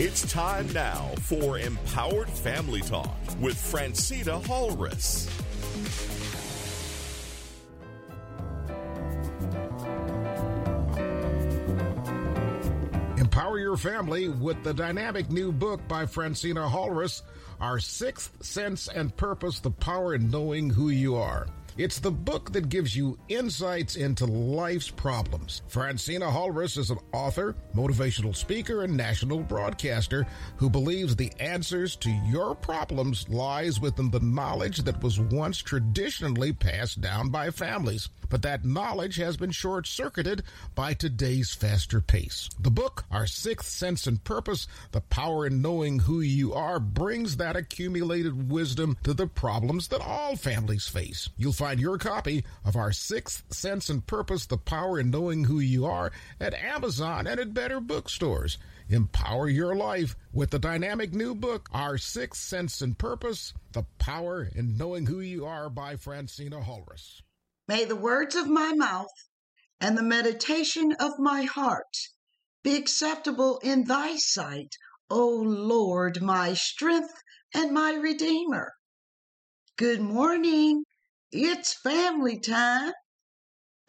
It's time now for Empowered Family Talk with Phrantceena Halres. Empower your family with the dynamic new book by Phrantceena Halres, Our Sixth Sense and Purpose, The Power in Knowing Who You Are. It's the book that gives you insights into life's problems. Phrantceena Halres is an author, motivational speaker, and national broadcaster who believes the answers to your problems lies within the knowledge that was once traditionally passed down by families. But that knowledge has been short-circuited by today's faster pace. The book, Our Sixth Sense and Purpose, The Power in Knowing Who You Are, brings that accumulated wisdom to the problems that all families face. You'll find your copy of Our Sixth Sense and Purpose, The Power in Knowing Who You Are at Amazon and at better bookstores. Empower your life with the dynamic new book, Our Sixth Sense and Purpose, The Power in Knowing Who You Are by Phrantceena Halres. May the words of my mouth and the meditation of my heart be acceptable in thy sight, O Lord, my strength and my Redeemer. Good morning. It's family time.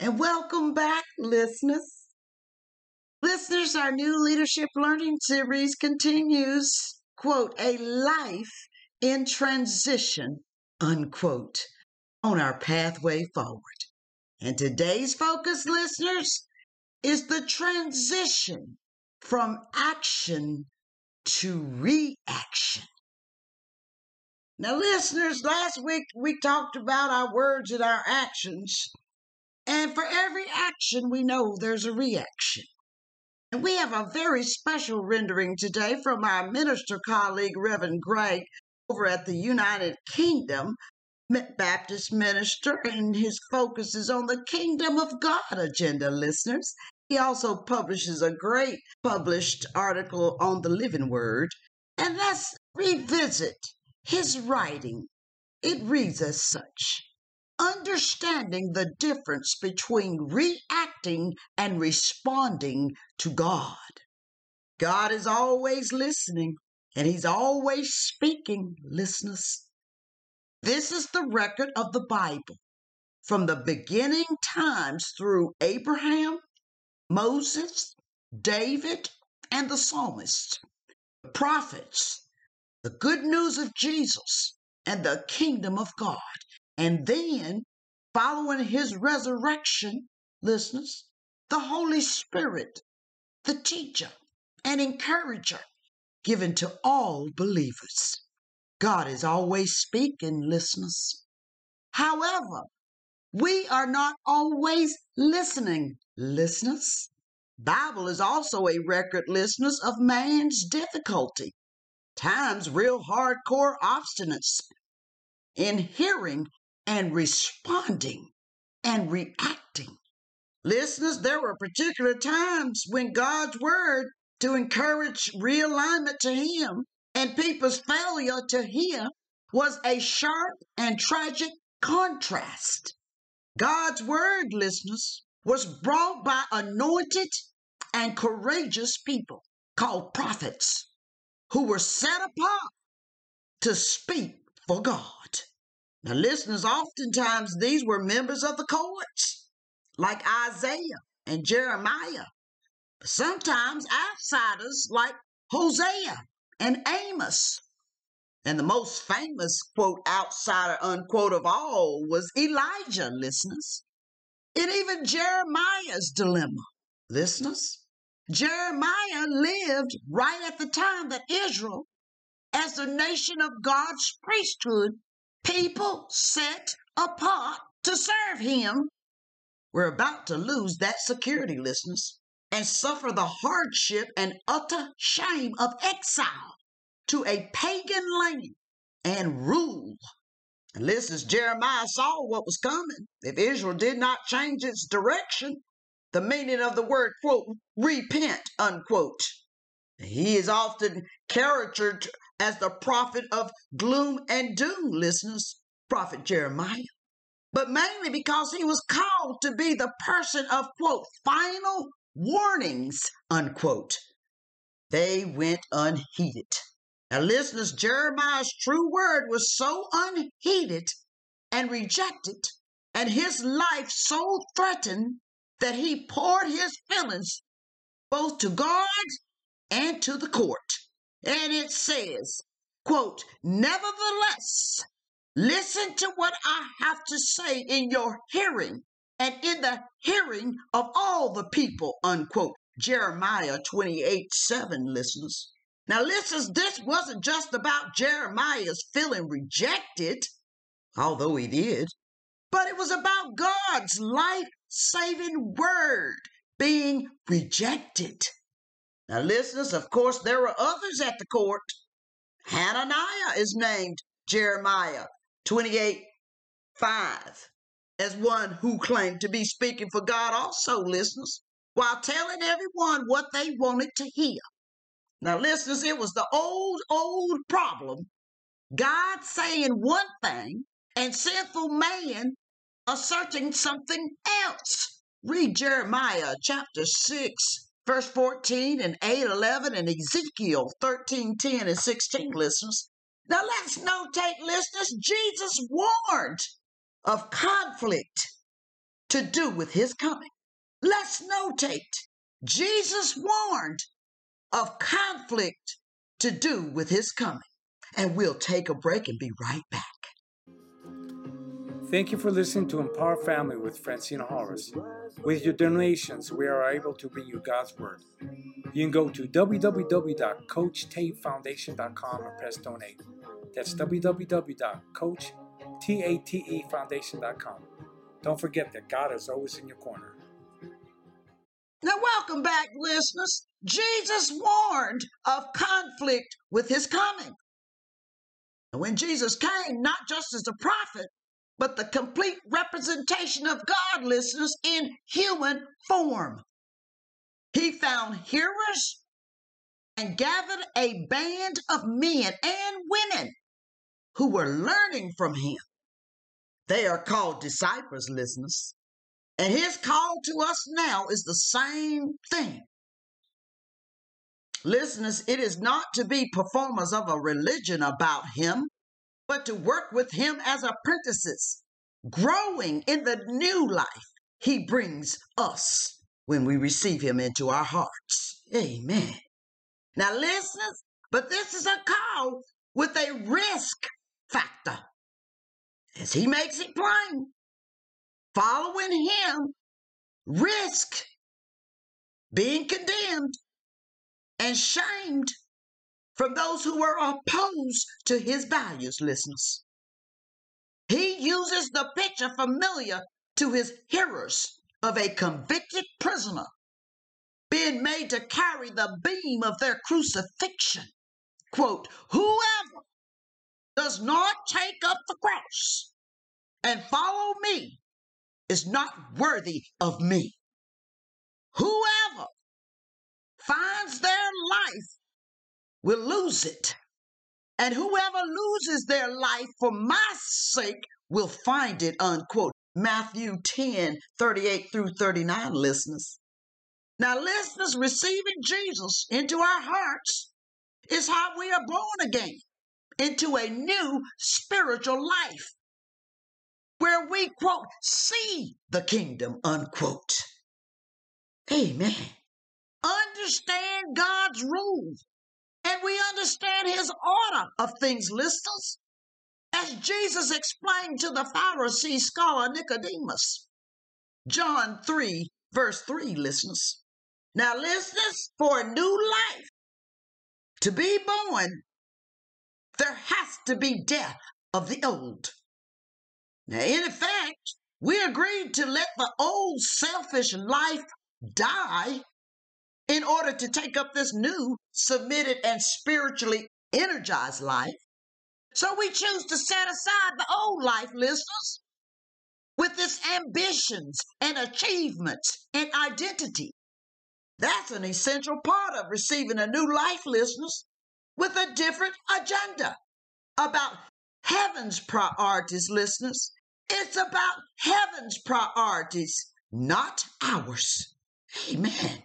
And welcome back, listeners. Listeners, our new leadership learning series continues, quote, A Life in Transition, unquote, on our pathway forward. And today's focus, listeners, is the transition from action to reaction. Now, listeners, last week we talked about our words and our actions. And for every action, we know there's a reaction. And we have a very special rendering today from our minister colleague, Reverend Greg, over at the United Kingdom Met Baptist minister, and his focus is on the Kingdom of God agenda, listeners. He also publishes a great published article on the living word. And let's revisit his writing. It reads as such: understanding the difference between reacting and responding to God. God is always listening, and he's always speaking, listeners. This is the record of the Bible from the beginning times through Abraham, Moses, David, and the psalmists, the prophets, the good news of Jesus, and the kingdom of God. And then, following his resurrection, listeners, the Holy Spirit, the teacher and encourager given to all believers. God is always speaking, listeners. However, we are not always listening, listeners. Bible is also a record, listeners, of man's difficulty, times real hardcore obstinance, in hearing and responding and reacting. Listeners, there were particular times when God's word to encourage realignment to him and people's failure to hear was a sharp and tragic contrast. God's word, listeners, was brought by anointed and courageous people called prophets who were set apart to speak for God. Now, listeners, oftentimes these were members of the courts like Isaiah and Jeremiah, but sometimes outsiders like Hosea and Amos. And the most famous, quote, outsider, unquote, of all was Elijah, listeners. And even Jeremiah's dilemma, listeners. Jeremiah lived right at the time that Israel, as the nation of God's priesthood, people set apart to serve him, were about to lose that security, listeners, and suffer the hardship and utter shame of exile to a pagan land and rule. And listeners, Jeremiah saw what was coming. If Israel did not change its direction, the meaning of the word, quote, repent, unquote. He is often caricatured as the prophet of gloom and doom, listeners, Prophet Jeremiah. But mainly because he was called to be the person of, quote, final warnings, unquote. they went unheeded. Now, listeners, Jeremiah's true word was so unheeded and rejected, and his life so threatened, that he poured his feelings both to God and to the court. And it says, quote, "Nevertheless, listen to what I have to say in your hearing and in the hearing of all the people," unquote. Jeremiah 28:7, listeners. Now, listeners, this wasn't just about Jeremiah's feeling rejected, although he did, but it was about God's life-saving word being rejected. Now, listeners, of course, there were others at the court. Hananiah is named Jeremiah 28:5 as one who claimed to be speaking for God also, listeners, while telling everyone what they wanted to hear. Now, listeners, it was the old problem. God saying one thing and sinful man asserting something else. Read Jeremiah chapter 6, verse 14 and 8:11 and Ezekiel 13:10 and 16, listeners. Now, let's notate, listeners, Jesus warned of conflict to do with his coming. Let's notate, Jesus warned of conflict to do with his coming. And we'll take a break and be right back. Thank you for listening to Empower Family with Phrantceena Halres. With your donations, we are able to bring you God's Word. You can go to www.coachtapefoundation.com and press donate. That's www.coachtapefoundation.com. Don't forget that God is always in your corner. Now, welcome back, listeners. Jesus warned of conflict with his coming. And when Jesus came, not just as a prophet, but the complete representation of God, listeners, in human form. He found hearers and gathered a band of men and women who were learning from him. They are called disciples, listeners. And his call to us now is the same thing. Listeners, it is not to be performers of a religion about him, but to work with him as apprentices, growing in the new life he brings us when we receive him into our hearts. Amen. Now, listeners, but this is a call with a risk factor. As he makes it plain, following him risk being condemned and shamed from those who were opposed to his values, listeners. He uses the picture familiar to his hearers of a convicted prisoner being made to carry the beam of their crucifixion. Quote, "Whoever does not take up the cross and follow me is not worthy of me. Whoever finds their life will lose it, and whoever loses their life for my sake will find it," unquote. Matthew 10:38 through 39, listeners. Now, listeners, receiving Jesus into our hearts is how we are born again into a new spiritual life where we, quote, "see the kingdom," unquote. Amen. Understand God's rule, and we understand his order of things, listeners, as Jesus explained to the Pharisee scholar Nicodemus. John 3, verse 3, listeners. Now, listeners, for a new life to be born, there has to be death of the old. Now, in effect, we agreed to let the old selfish life die in order to take up this new, submitted, and spiritually energized life. So we choose to set aside the old life, listeners, with its ambitions and achievements and identity. That's an essential part of receiving a new life, listeners, with a different agenda about heaven's priorities, listeners. It's about heaven's priorities, not ours. Amen.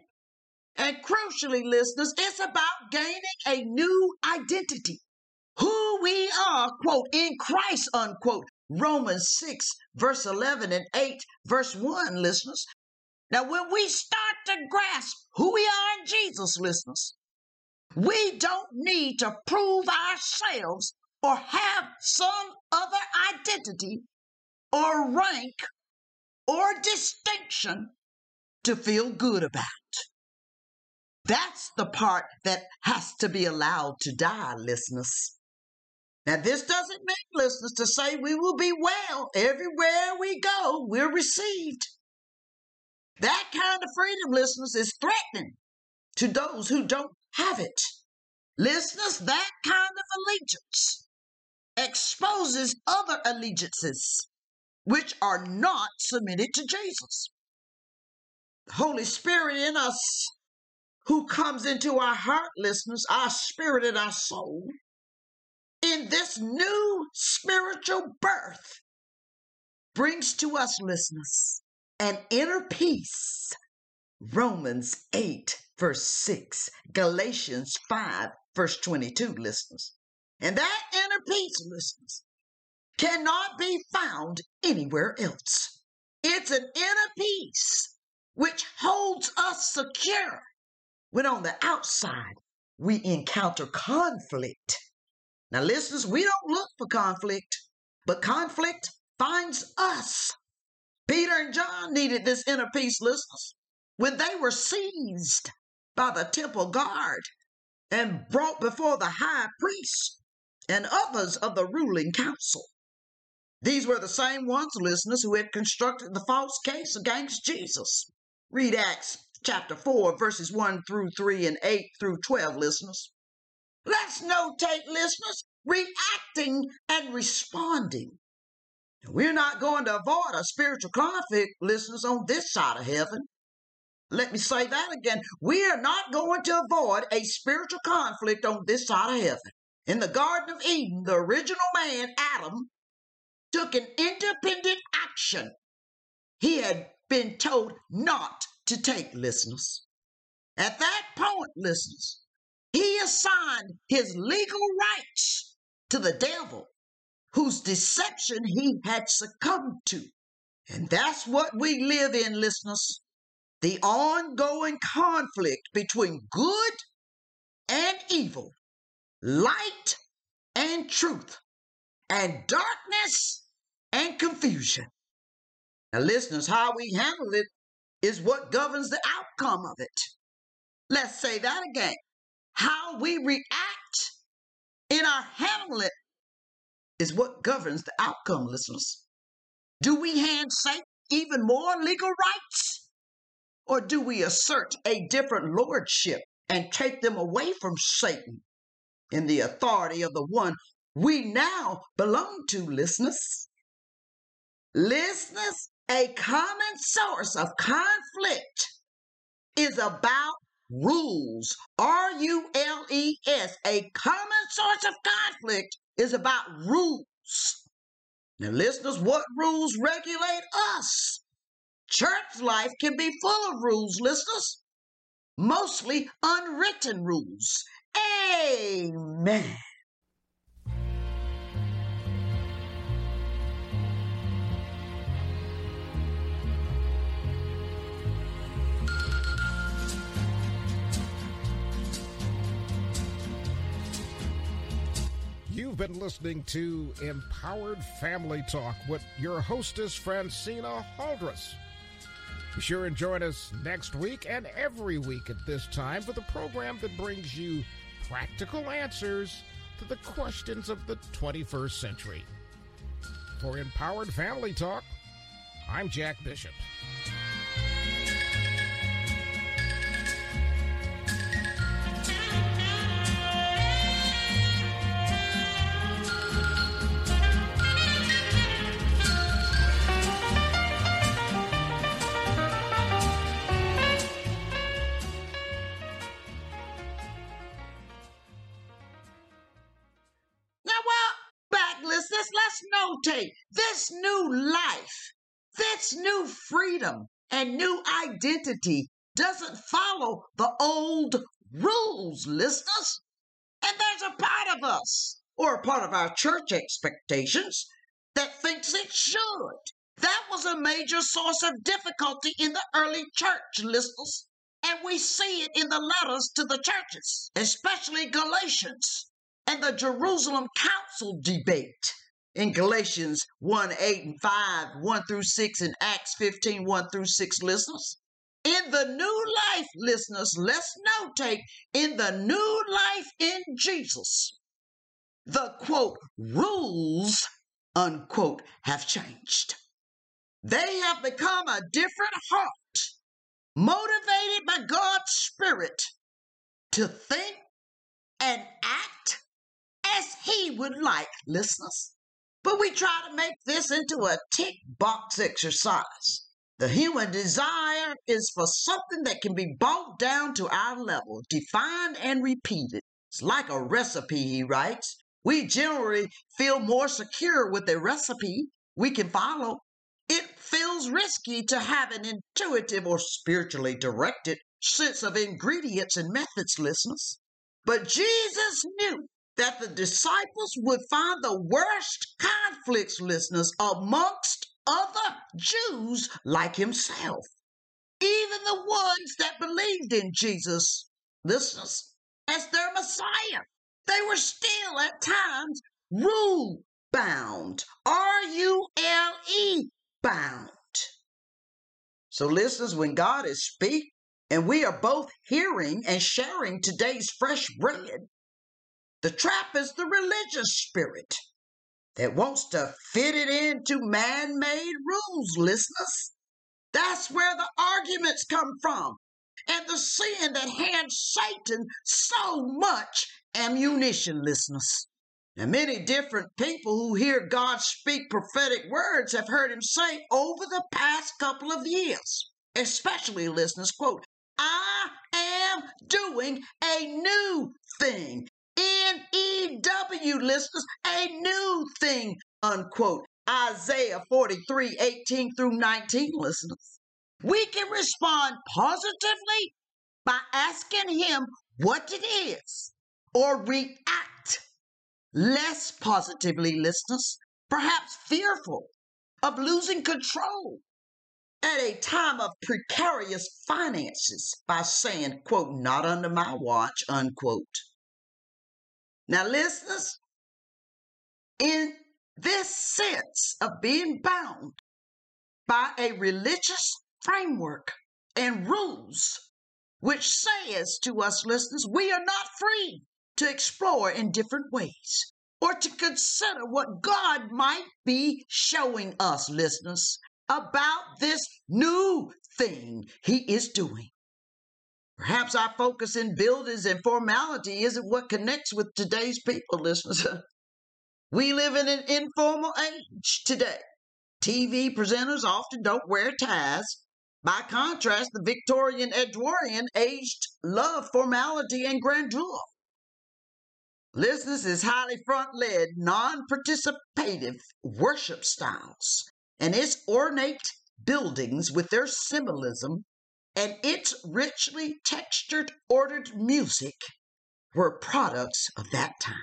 And crucially, listeners, it's about gaining a new identity. Who we are, quote, in Christ, unquote. Romans 6, verse 11 and 8, verse 1, listeners. Now, when we start to grasp who we are in Jesus, listeners, we don't need to prove ourselves or have some other identity or rank or distinction to feel good about. That's the part that has to be allowed to die, listeners. Now, this doesn't mean, listeners, to say we will be well. Everywhere we go, we're received. That kind of freedom, listeners, is threatening to those who don't have it. Listeners, that kind of allegiance exposes other allegiances which are not submitted to Jesus. The Holy Spirit in us, who comes into our heart, listeners, our spirit and our soul, in this new spiritual birth, brings to us, listeners, an inner peace. Romans 8, verse 6, Galatians 5, verse 22, listeners. And that inner peace, listeners, cannot be found anywhere else. It's an inner peace which holds us secure when on the outside we encounter conflict. Now, listeners, we don't look for conflict, but conflict finds us. Peter and John needed this inner peace, listeners, when they were seized by the temple guard and brought before the high priest and others of the ruling council. These were the same ones, listeners, who had constructed the false case against Jesus. Read Acts chapter 4, verses 1 through 3 and 8 through 12, listeners. Let's notate, listeners, reacting and responding. We're not going to avoid a spiritual conflict, listeners, on this side of heaven. Let me say that again. We are not going to avoid a spiritual conflict on this side of heaven. In the Garden of Eden, the original man, Adam, took an independent action he had been told not to take, listeners. At that point, listeners, he assigned his legal rights to the devil, whose deception he had succumbed to. And that's what we live in, listeners, the ongoing conflict between good and evil, light and truth, and darkness and confusion. Now, listeners, how we handle it is what governs the outcome of it. Let's say that again. How we react in our handling is what governs the outcome, listeners. Do we hand Satan even more legal rights? Or do we assert a different lordship and take them away from Satan in the authority of the one we now belong to, listeners? Listeners, a common source of conflict is about rules. R-U-L-E-S. A common source of conflict is about rules. Now, listeners, what rules regulate us? Church life can be full of rules, listeners. Mostly unwritten rules. Amen. You've been listening to Empowered Family Talk with your hostess, Phrantceena Halres. Be sure and join us next week and every week at this time for the program that brings you practical answers to the questions of the 21st century. For Empowered Family Talk, I'm Jack Bishop. This new life, this new freedom and new identity doesn't follow the old rules, listeners. And there's a part of us, or a part of our church expectations, that thinks it should. That was a major source of difficulty in the early church, listeners. And we see it in the letters to the churches, especially Galatians and the Jerusalem Council debate in Galatians 1:8-5, 1-6, and Acts 15:1-6, listeners. In the new life, listeners, let's notate, in the new life in Jesus, the, quote, rules, unquote, have changed. They have become a different heart, motivated by God's Spirit to think and act as He would like, listeners. But we try to make this into a tick box exercise. The human desire is for something that can be brought down to our level, defined and repeated. It's like a recipe, he writes. We generally feel more secure with a recipe we can follow. It feels risky to have an intuitive or spiritually directed sense of ingredients and methods, listeners. But Jesus knew that the disciples would find the worst conflicts, listeners, amongst other Jews like himself. Even the ones that believed in Jesus, listeners, as their Messiah, they were still at times rule-bound, R-U-L-E-bound. So listeners, when God is speaking, and we are both hearing and sharing today's fresh bread, the trap is the religious spirit that wants to fit it into man-made rules, listeners. That's where the arguments come from, and the sin that hands Satan so much ammunition, listeners. Now, many different people who hear God speak prophetic words have heard Him say over the past couple of years, especially, listeners, quote, I am doing a new thing. N-E-W, listeners, a new thing, unquote. Isaiah 43:18-19, listeners. We can respond positively by asking Him what it is, or react less positively, listeners, perhaps fearful of losing control at a time of precarious finances by saying, quote, not under my watch, unquote. Now, listeners, in this sense of being bound by a religious framework and rules, which says to us, listeners, we are not free to explore in different ways or to consider what God might be showing us, listeners, about this new thing He is doing. Perhaps our focus in buildings and formality isn't what connects with today's people, listeners. We live in an informal age today. TV presenters often don't wear ties. By contrast, the Victorian Edwardian aged love formality and grandeur. Listeners, is highly front-led, non-participative worship styles, and its ornate buildings with their symbolism and its richly textured, ordered music were products of that time.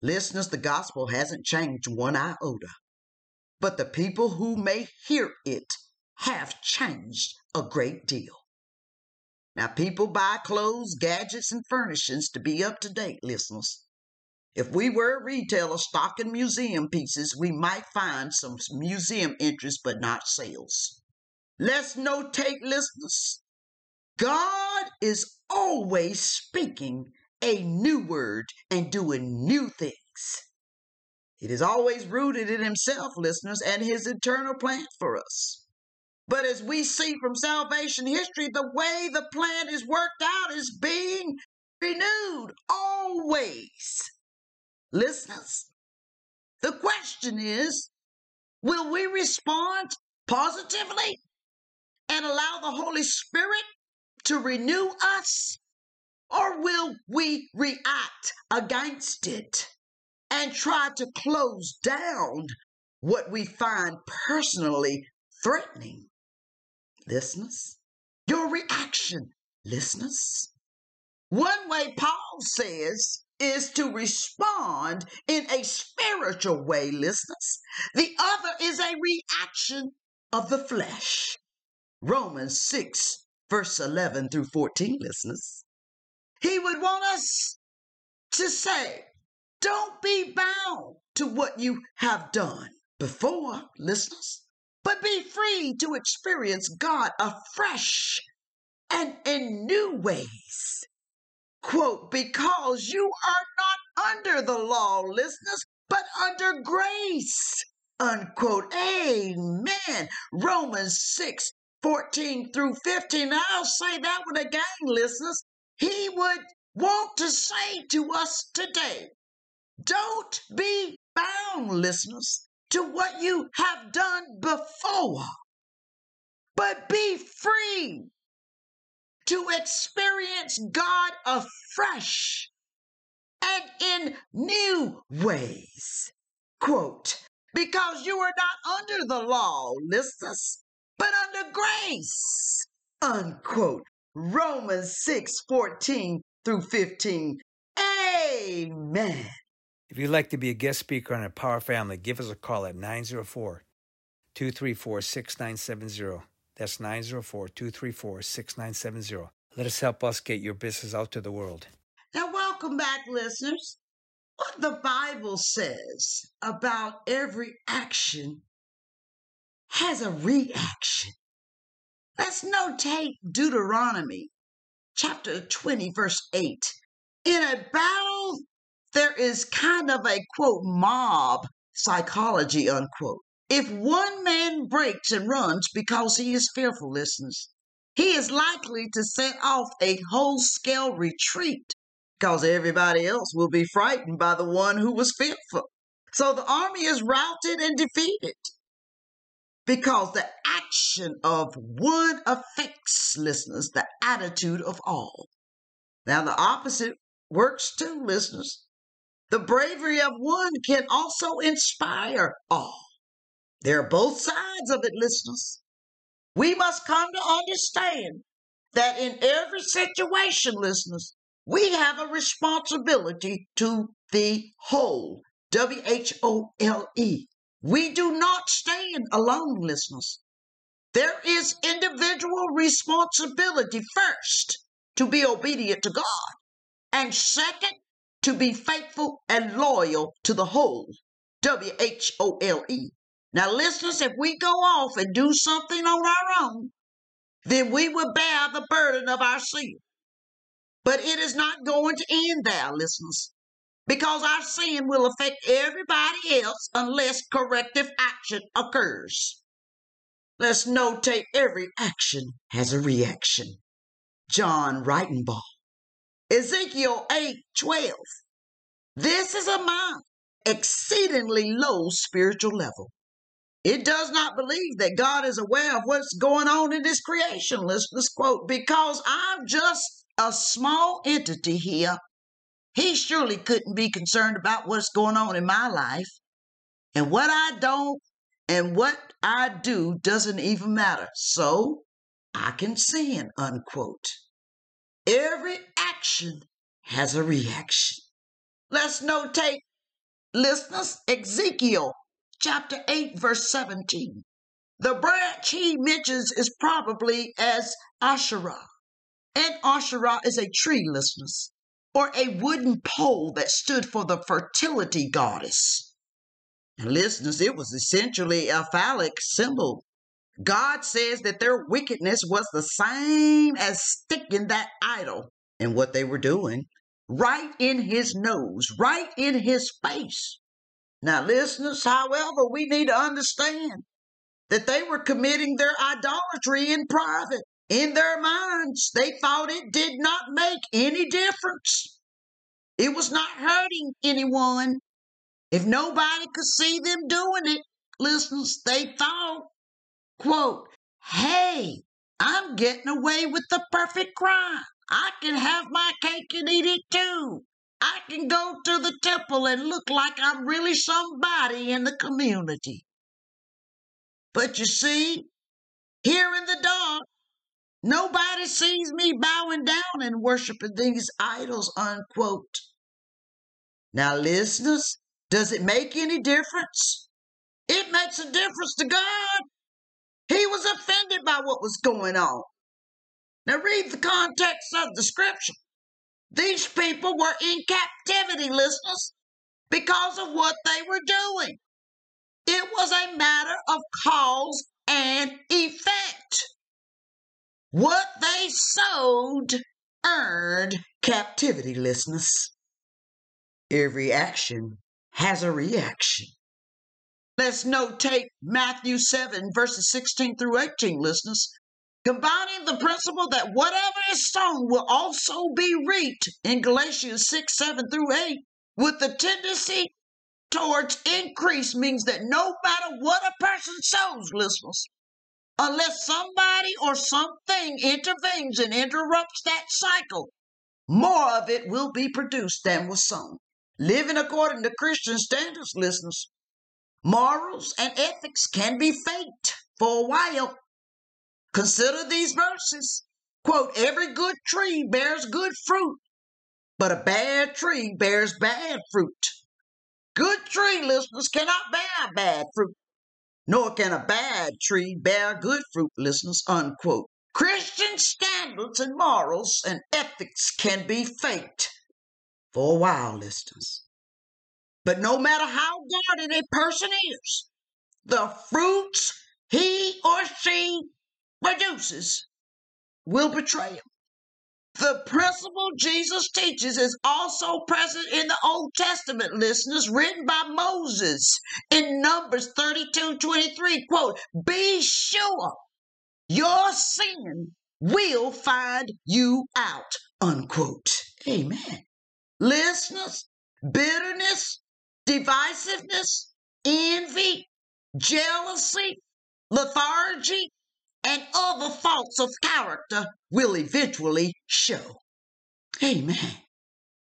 Listeners, the gospel hasn't changed one iota, but the people who may hear it have changed a great deal. Now, people buy clothes, gadgets, and furnishings to be up to date, listeners. If we were a retailer stocking museum pieces, we might find some museum interest, but not sales. Let's notate, listeners, God is always speaking a new word and doing new things. It is always rooted in Himself, listeners, and His eternal plan for us. But as we see from salvation history, the way the plan is worked out is being renewed always. Listeners, the question is, will we respond positively and allow the Holy Spirit to renew us? Or will we react against it and try to close down what we find personally threatening? Listeners, your reaction, listeners. One way Paul says is to respond in a spiritual way, listeners. The other is a reaction of the flesh. Romans 6, verse 11 through 14, listeners. He would want us to say, don't be bound to what you have done before, listeners, but be free to experience God afresh and in new ways. Quote, because you are not under the law, listeners, but under grace, unquote. Amen. Romans 6, 14 through 15. I'll say that one again, listeners. He would want to say to us today, don't be bound, listeners, to what you have done before, but be free to experience God afresh and in new ways. Quote, because you are not under the law, listeners, but under grace, unquote. Romans 6, 14 through 15. Amen. If you'd like to be a guest speaker on Empower Family, give us a call at 904-234-6970. That's 904-234-6970. Let us help us get your business out to the world. Now, welcome back, listeners. What the Bible says about every action has a reaction. Let's notate Deuteronomy chapter 20, verse 8. In a battle, there is kind of a, quote, mob psychology, unquote. If one man breaks and runs because he is fearful, listeners, he is likely to set off a whole-scale retreat because everybody else will be frightened by the one who was fearful. So the army is routed and defeated because the action of one affects, listeners, the attitude of all. Now, the opposite works too, listeners. The bravery of one can also inspire all. There are both sides of it, listeners. We must come to understand that in every situation, listeners, we have a responsibility to the whole, W-H-O-L-E. We do not stand alone, listeners. There is individual responsibility, first, to be obedient to God, and second, to be faithful and loyal to the whole, W-H-O-L-E. Now, listeners, if we go off and do something on our own, then we will bear the burden of our sin. But it is not going to end there, listeners, because our sin will affect everybody else unless corrective action occurs. Let's notate every action has a reaction. John Ritenbaugh, Ezekiel 8:12. This is a mind exceedingly low spiritual level. It does not believe that God is aware of what's going on in his creation. Listeners, quote, because I'm just a small entity here, he surely couldn't be concerned about what's going on in my life. And what I don't and what I do doesn't even matter. So I can sin, unquote. Every action has a reaction. Let's notate, listeners, Ezekiel chapter 8, verse 17. The branch he mentions is probably as Asherah. And Asherah is a tree, listeners, or a wooden pole that stood for the fertility goddess. And listeners, it was essentially a phallic symbol. God says that their wickedness was the same as sticking that idol, and what they were doing, right in his nose, right in his face. Now, listeners, however, we need to understand that they were committing their idolatry in private. In their minds, they thought it did not make any difference. It was not hurting anyone. If nobody could see them doing it, listeners, they thought, quote, hey, I'm getting away with the perfect crime. I can have my cake and eat it too. I can go to the temple and look like I'm really somebody in the community. But you see, here in the dark, Nobody sees me bowing down and worshiping these idols, unquote. Now, listeners, does it make any difference? It makes a difference to God. He was offended by what was going on. Now, read the context of the scripture. These people were in captivity, listeners, because of what they were doing. It was a matter of cause and effect. What they sowed earned captivity, listeners. Every action has a reaction. Let's notate Matthew 7, verses 16 through 18, listeners, combining the principle that whatever is sown will also be reaped in Galatians 6, 7 through 8, with the tendency towards increase means that no matter what a person sows, listeners, unless somebody or something intervenes and interrupts that cycle, more of it will be produced than was sown. Living according to Christian standards, listeners, morals and ethics can be faked for a while. Consider these verses. Quote, every good tree bears good fruit, but a bad tree bears bad fruit. Good tree, listeners, cannot bear bad fruit. Nor can a bad tree bear good fruit, listeners, unquote. Christian standards and morals and ethics can be faked for a while, listeners. But no matter how guarded a person is, the fruits he or she produces will betray him. The principle Jesus teaches is also present in the Old Testament, listeners, written by Moses in Numbers 32:23. Quote, be sure your sin will find you out, unquote. Amen. Listeners, bitterness, divisiveness, envy, jealousy, lethargy, and other faults of character will eventually show. Amen.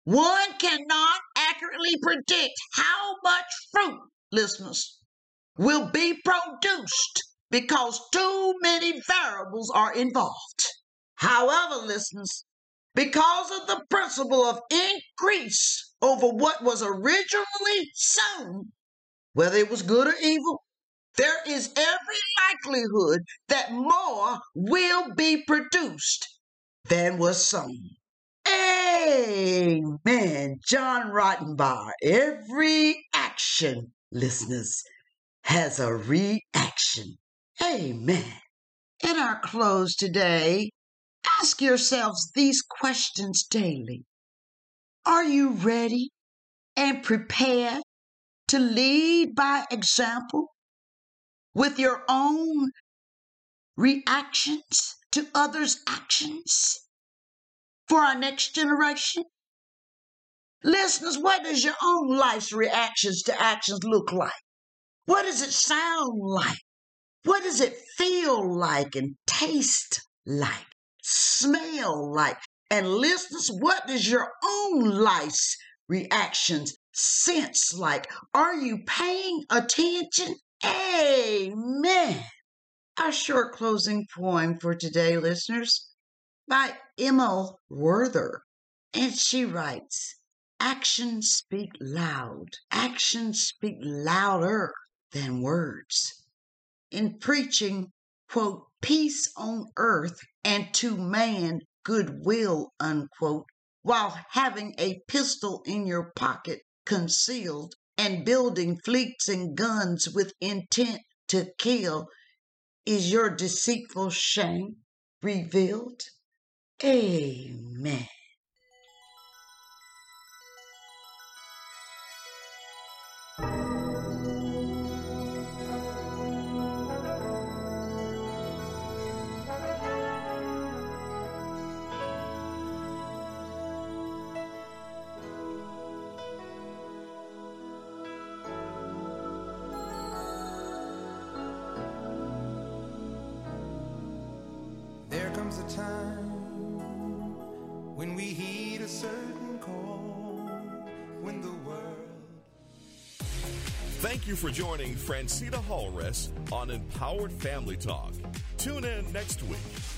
One cannot accurately predict how much fruit, listeners, will be produced because too many variables are involved. However, listeners, because of the principle of increase over what was originally sown, whether it was good or evil, there is every likelihood that more will be produced than was sown. Amen. John Rottenbar, every action, listeners, has a reaction. Amen. In our close today, ask yourselves these questions daily. Are you ready and prepared to lead by example? With your own reactions to others' actions for our next generation? Listeners, what does your own life's reactions to actions look like? What does it sound like? What does it feel like and taste like, smell like? And listeners, what does your own life's reactions sense like? Are you paying attention? Amen. Our short closing poem for today, listeners, by Emma Werther. And she writes, actions speak loud. Actions speak louder than words. In preaching, quote, peace on earth and to man goodwill, unquote, while having a pistol in your pocket concealed, and building fleets and guns with intent to kill, is your deceitful shame revealed? Amen. Comes a time when we heed a certain call, when the world... Thank you for joining Phrantceena Halres on Empowered Family Talk. Tune in next week.